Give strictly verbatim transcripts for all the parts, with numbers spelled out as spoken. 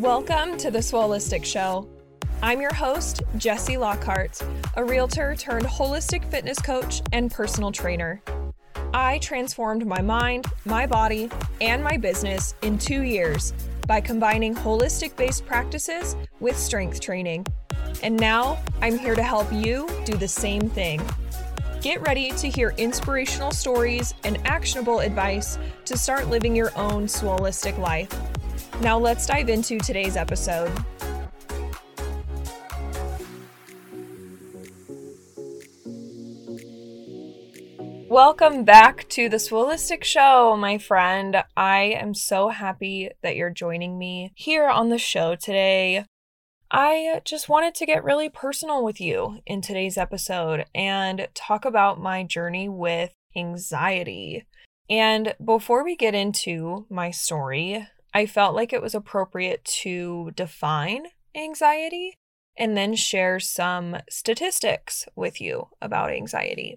Welcome to the Swoleistic Show. I'm your host, Jessie Lockhart, a realtor turned holistic fitness coach and personal trainer. I transformed my mind, my body, and my business in two years by combining holistic-based practices with strength training. And now I'm here to help you do the same thing. Get ready to hear inspirational stories and actionable advice to start living your own swoleistic life. Now let's dive into today's episode. Welcome back to the Swoleistic Show, my friend. I am so happy that you're joining me here on the show today. I just wanted to get really personal with you in today's episode and talk about my journey with anxiety. And before we get into my story, I felt like it was appropriate to define anxiety and then share some statistics with you about anxiety.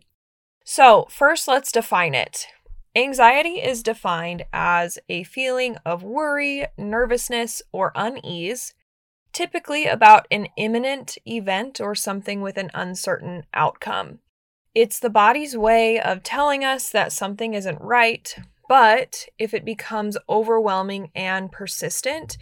So first, let's define it. Anxiety is defined as a feeling of worry, nervousness, or unease, typically about an imminent event or something with an uncertain outcome. It's the body's way of telling us that something isn't right, but if it becomes overwhelming and persistent,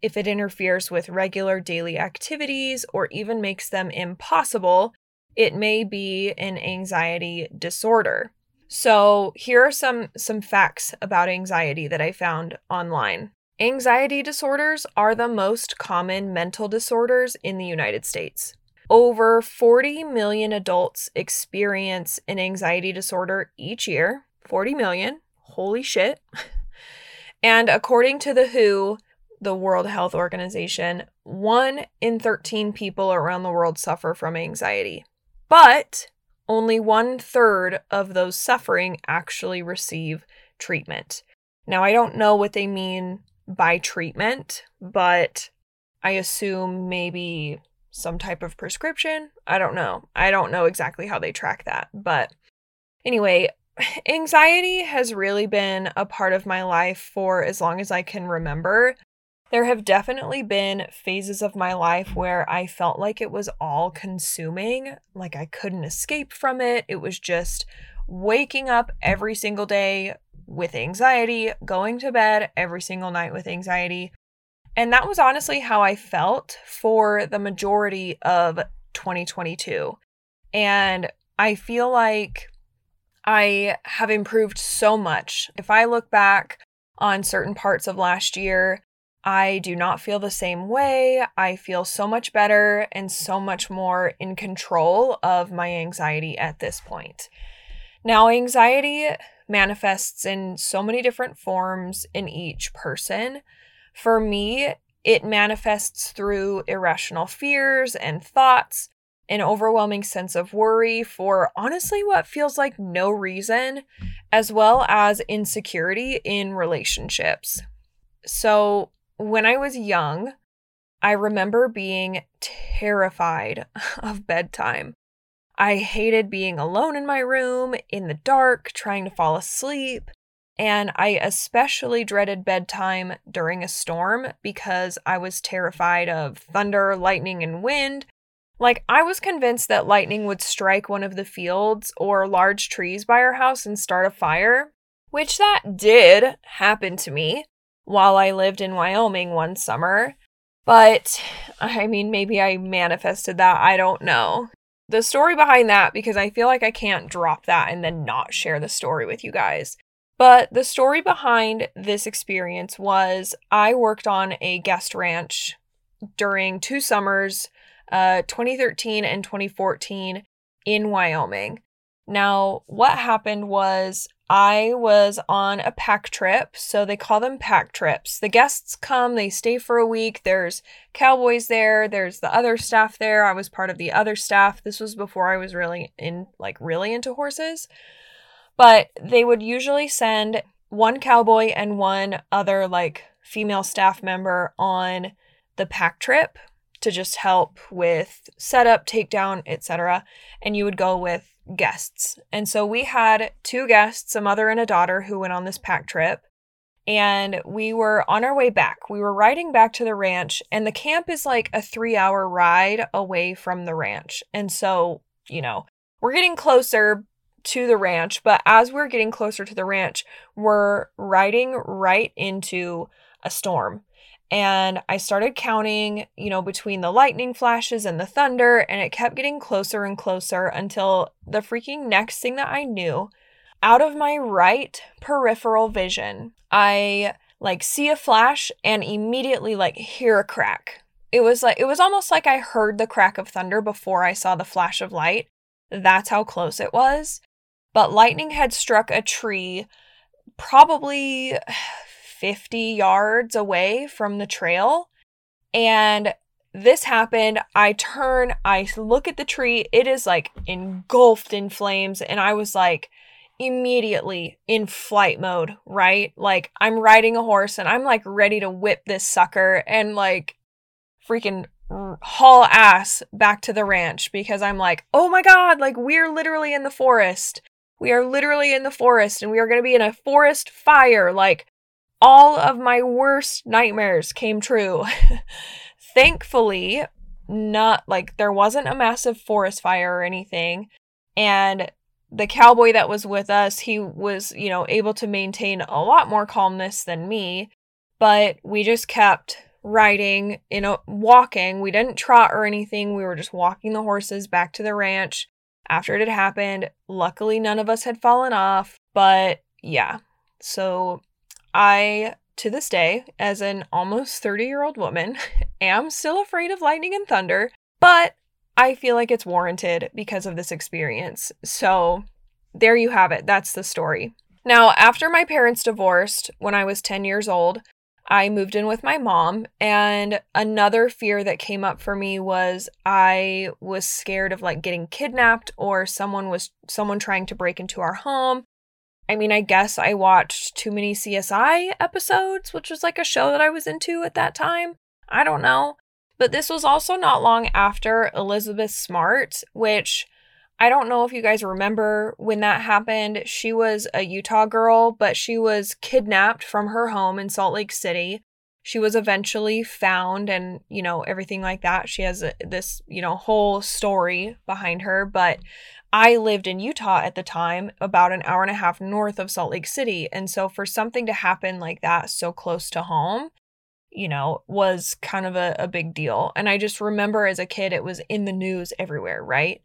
if it interferes with regular daily activities or even makes them impossible, it may be an anxiety disorder. So here are some, some facts about anxiety that I found online. Anxiety disorders are the most common mental disorders in the United States. Over forty million adults experience an anxiety disorder each year. forty million. Holy shit. And according to the W H O, the World Health Organization, one in thirteen people around the world suffer from anxiety. But only one third of those suffering actually receive treatment. Now, I don't know what they mean by treatment, but I assume maybe some type of prescription. I don't know. I don't know exactly how they track that. But anyway, anxiety has really been a part of my life for as long as I can remember. There have definitely been phases of my life where I felt like it was all consuming, like I couldn't escape from it. It was just waking up every single day with anxiety, going to bed every single night with anxiety. And that was honestly how I felt for the majority of twenty twenty-two. And I feel like I have improved so much. If I look back on certain parts of last year, I do not feel the same way. I feel so much better and so much more in control of my anxiety at this point. Now, anxiety manifests in so many different forms in each person. For me, it manifests through irrational fears and thoughts, an overwhelming sense of worry for honestly what feels like no reason, as well as insecurity in relationships. So, when I was young, I remember being terrified of bedtime. I hated being alone in my room, in the dark, trying to fall asleep, and I especially dreaded bedtime during a storm because I was terrified of thunder, lightning, and wind. Like, I was convinced that lightning would strike one of the fields or large trees by our house and start a fire, which that did happen to me while I lived in Wyoming one summer. But, I mean, maybe I manifested that. I don't know. The story behind that, because I feel like I can't drop that and then not share the story with you guys. But the story behind this experience was I worked on a guest ranch during two summers, uh, twenty thirteen and twenty fourteen in Wyoming. Now, what happened was I was on a pack trip, so they call them pack trips. The guests come, they stay for a week, there's cowboys there, there's the other staff there. I was part of the other staff. This was before I was really in, like really into horses. But they would usually send one cowboy and one other like female staff member on the pack trip to just help with setup, takedown, et cetera. And you would go with guests. And so we had two guests, a mother and a daughter, who went on this pack trip. and we were on our way back. We were riding back to the ranch, and the camp is like a three hour ride away from the ranch. And so, you know, we're getting closer to the ranch, but as we're getting closer to the ranch, we're riding right into a storm. And I started counting, you know, between the lightning flashes and the thunder, and it kept getting closer and closer until the freaking next thing that I knew, out of my right peripheral vision, I like see a flash and immediately like hear a crack. It was like, it was almost like I heard the crack of thunder before I saw the flash of light. That's how close it was. But lightning had struck a tree probably fifty yards away from the trail. And this happened. I turn, I look at the tree. It is like engulfed in flames. And I was like immediately in flight mode, right? Like I'm riding a horse and I'm like ready to whip this sucker and like freaking haul ass back to the ranch, because I'm like, oh my God, like we're literally in the forest. We are literally in the forest and we are going to be in a forest fire. Like all of my worst nightmares came true. Thankfully, not like there wasn't a massive forest fire or anything. And the cowboy that was with us, he was, you know, able to maintain a lot more calmness than me, but we just kept riding, you know, walking. We didn't trot or anything. We were just walking the horses back to the ranch after it had happened. Luckily, none of us had fallen off, but yeah. So I, to this day, as an almost thirty-year-old woman, am still afraid of lightning and thunder, but I feel like it's warranted because of this experience. So there you have it. That's the story. Now, after my parents divorced when I was ten years old, I moved in with my mom, and another fear that came up for me was I was scared of like getting kidnapped or someone was someone trying to break into our home. I mean, I guess I watched too many C S I episodes, which was like a show that I was into at that time. I don't know. But this was also not long after Elizabeth Smart, which I don't know if you guys remember when that happened. She was a Utah girl, but she was kidnapped from her home in Salt Lake City. She was eventually found and, you know, everything like that. She has a, this, you know, whole story behind her. But I lived in Utah at the time, about an hour and a half north of Salt Lake City. And so for something to happen like that so close to home, you know, was kind of a, a big deal. And I just remember as a kid, it was in the news everywhere, right?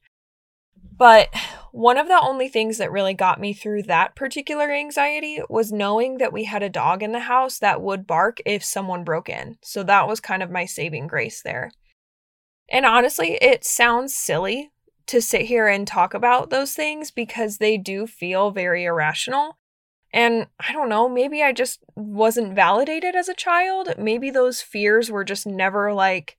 But one of the only things that really got me through that particular anxiety was knowing that we had a dog in the house that would bark if someone broke in. So that was kind of my saving grace there. And honestly, it sounds silly to sit here and talk about those things because they do feel very irrational. And I don't know, maybe I just wasn't validated as a child. Maybe those fears were just never like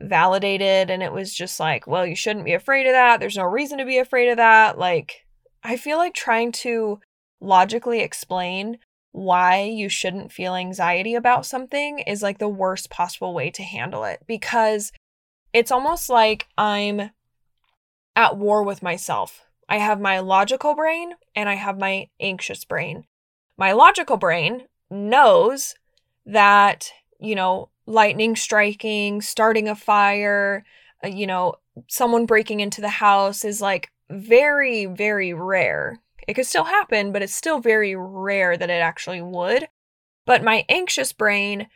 validated, and it was just like, well, you shouldn't be afraid of that. There's no reason to be afraid of that. Like, I feel like trying to logically explain why you shouldn't feel anxiety about something is like the worst possible way to handle it, because it's almost like I'm at war with myself. I have my logical brain and I have my anxious brain. My logical brain knows that, you know, lightning striking, starting a fire, you know, someone breaking into the house is like very, very rare. It could still happen, but it's still very rare that it actually would. But my anxious brain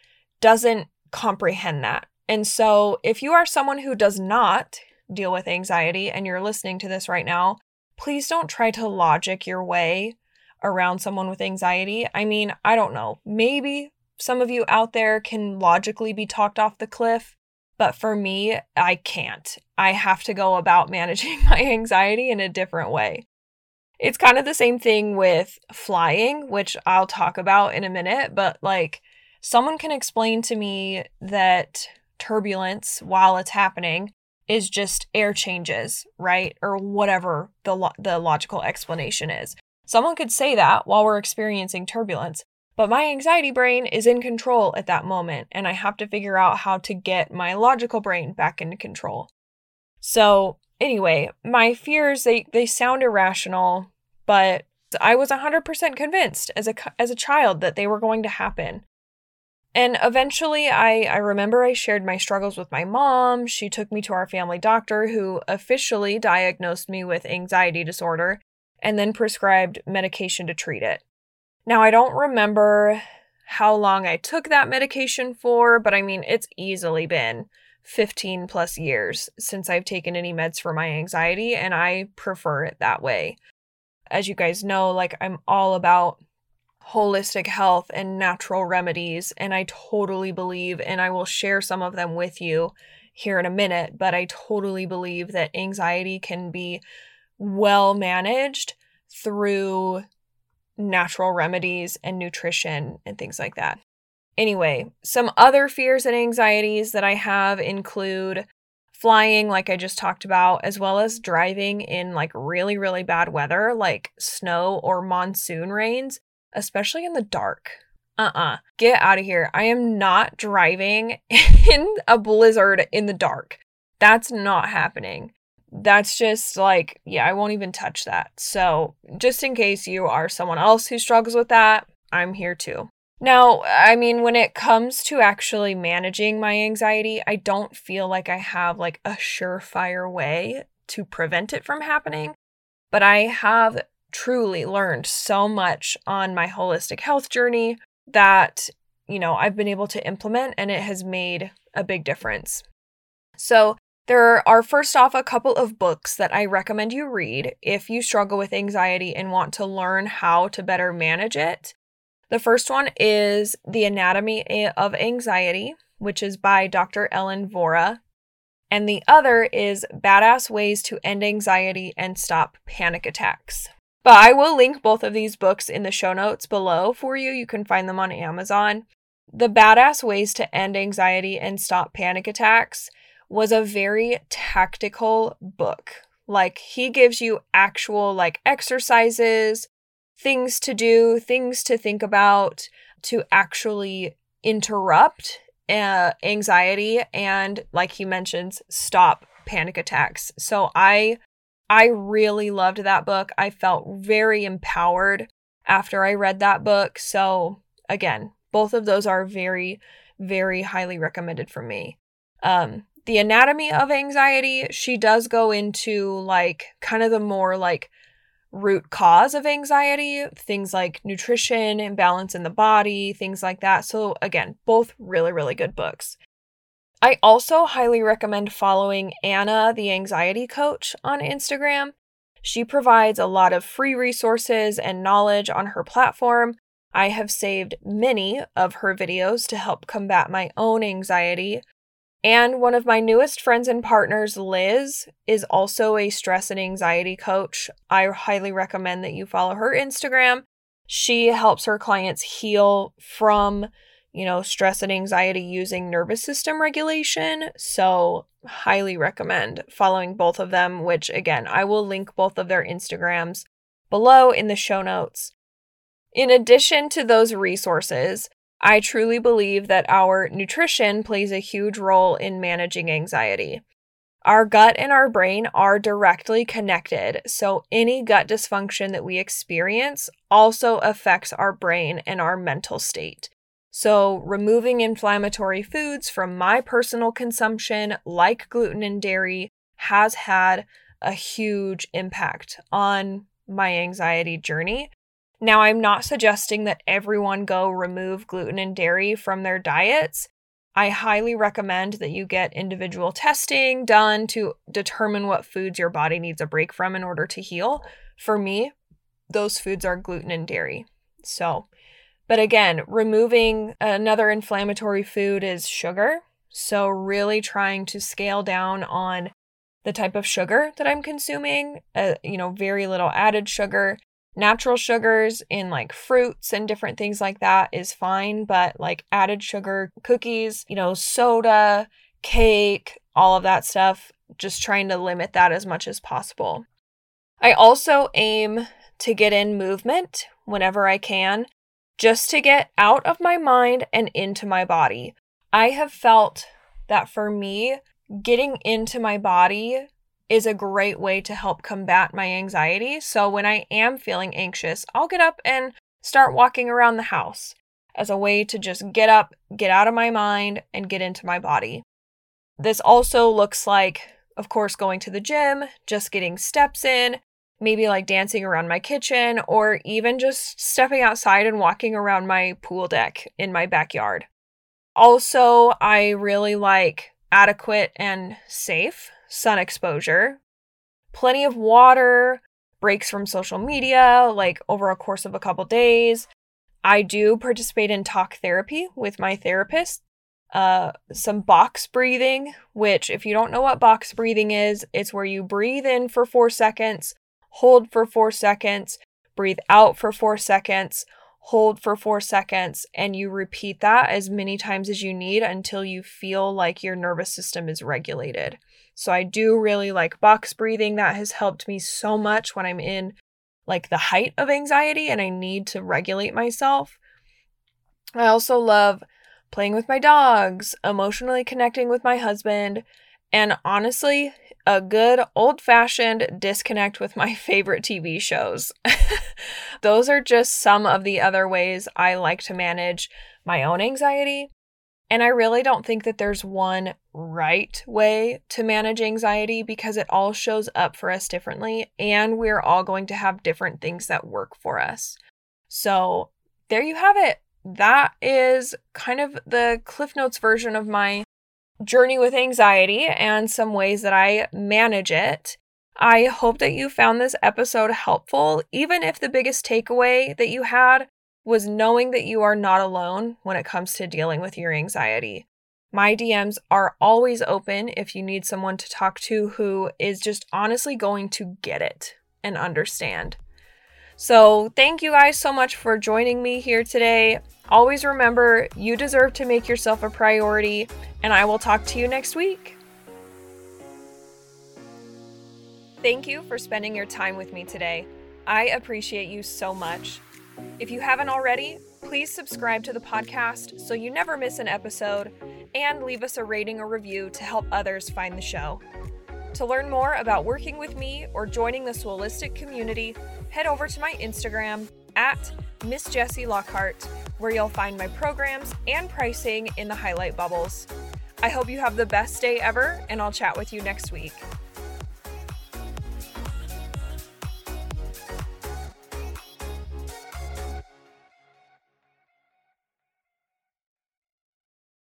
doesn't comprehend that. And so if you are someone who does not deal with anxiety and you're listening to this right now, please don't try to logic your way around someone with anxiety. I mean, I don't know, maybe some of you out there can logically be talked off the cliff, but for me, I can't. I have to go about managing my anxiety in a different way. It's kind of the same thing with flying, which I'll talk about in a minute, but like someone can explain to me that turbulence while it's happening is just air changes, right? Or whatever the lo- the logical explanation is. Someone could say that while we're experiencing turbulence. But my anxiety brain is in control at that moment, and I have to figure out how to get my logical brain back into control. So anyway, my fears, they, they sound irrational, but I was one hundred percent convinced as a, as a child that they were going to happen. And eventually, I, I remember I shared my struggles with my mom. She took me to our family doctor, who officially diagnosed me with anxiety disorder and then prescribed medication to treat it. Now, I don't remember how long I took that medication for, but I mean, it's easily been fifteen plus years since I've taken any meds for my anxiety, and I prefer it that way. As you guys know, like, I'm all about holistic health and natural remedies, and I totally believe, and I will share some of them with you here in a minute, but I totally believe that anxiety can be well managed through natural remedies and nutrition and things like that. Anyway, some other fears and anxieties that I have include flying, like I just talked about, as well as driving in like really, really bad weather, like snow or monsoon rains, especially in the dark. Uh-uh. Get out of here. I am not driving in a blizzard in the dark. That's not happening. That's just like, yeah, I won't even touch that. So just in case you are someone else who struggles with that, I'm here too. Now, I mean, when it comes to actually managing my anxiety, I don't feel like I have like a surefire way to prevent it from happening, but I have truly learned so much on my holistic health journey that, you know, I've been able to implement, and it has made a big difference. So there are, first off, a couple of books that I recommend you read if you struggle with anxiety and want to learn how to better manage it. The first one is The Anatomy of Anxiety, which is by Doctor Ellen Vora. And the other is Badass Ways to End Anxiety and Stop Panic Attacks. But I will link both of these books in the show notes below for you. You can find them on Amazon. The Badass Ways to End Anxiety and Stop Panic Attacks was a very tactical book. Like, he gives you actual like exercises, things to do, things to think about to actually interrupt uh, anxiety and, like he mentions, stop panic attacks. So I I really loved that book. I felt very empowered after I read that book. So again, both of those are very, very highly recommended for me. Um, The Anatomy of Anxiety, she does go into like kind of the more like root cause of anxiety, things like nutrition, imbalance in the body, things like that. So again, both really, really good books. I also highly recommend following Anna The Anxiety Coach on Instagram. She provides a lot of free resources and knowledge on her platform. I have saved many of her videos to help combat my own anxiety. And one of my newest friends and partners, Liz, is also a stress and anxiety coach. I highly recommend that you follow her Instagram. She helps her clients heal from, you know, stress and anxiety using nervous system regulation. So highly recommend following both of them, which again, I will link both of their Instagrams below in the show notes. In addition to those resources, I truly believe that our nutrition plays a huge role in managing anxiety. Our gut and our brain are directly connected, so any gut dysfunction that we experience also affects our brain and our mental state. So removing inflammatory foods from my personal consumption, like gluten and dairy, has had a huge impact on my anxiety journey. Now, I'm not suggesting that everyone go remove gluten and dairy from their diets. I highly recommend that you get individual testing done to determine what foods your body needs a break from in order to heal. For me, those foods are gluten and dairy. So, but again, removing another inflammatory food is sugar. So really trying to scale down on the type of sugar that I'm consuming, uh, you know, very little added sugar. Natural sugars in like fruits and different things like that is fine, but like added sugar, cookies, you know, soda, cake, all of that stuff, just trying to limit that as much as possible. I also aim to get in movement whenever I can, just to get out of my mind and into my body. I have felt that for me, getting into my body is a great way to help combat my anxiety. So when I am feeling anxious, I'll get up and start walking around the house as a way to just get up, get out of my mind, and get into my body. This also looks like, of course, going to the gym, just getting steps in, maybe like dancing around my kitchen, or even just stepping outside and walking around my pool deck in my backyard. Also, I really like adequate and safe sun exposure, plenty of water, breaks from social media, like over a course of a couple days. I do participate in talk therapy with my therapist, uh, some box breathing, which if you don't know what box breathing is, it's where you breathe in for four seconds, hold for four seconds, breathe out for four seconds, hold for four seconds, and you repeat that as many times as you need until you feel like your nervous system is regulated. So I do really like box breathing. That has helped me so much when I'm in like the height of anxiety and I need to regulate myself. I also love playing with my dogs, emotionally connecting with my husband, and honestly, a good old-fashioned disconnect with my favorite T V shows. Those are just some of the other ways I like to manage my own anxiety. And I really don't think that there's one right way to manage anxiety because it all shows up for us differently and we're all going to have different things that work for us. So there you have it. That is kind of the Cliff Notes version of my journey with anxiety and some ways that I manage it. I hope that you found this episode helpful, even if the biggest takeaway that you had was knowing that you are not alone when it comes to dealing with your anxiety. My D Ms are always open if you need someone to talk to who is just honestly going to get it and understand. So thank you guys so much for joining me here today. Always remember, you deserve to make yourself a priority, and I will talk to you next week. Thank you for spending your time with me today. I appreciate you so much. If you haven't already, please subscribe to the podcast so you never miss an episode and leave us a rating or review to help others find the show. To learn more about working with me or joining the Swoleistic community, head over to my Instagram at Miss Jessie Lockhart, where you'll find my programs and pricing in the highlight bubbles. I hope you have the best day ever, and I'll chat with you next week.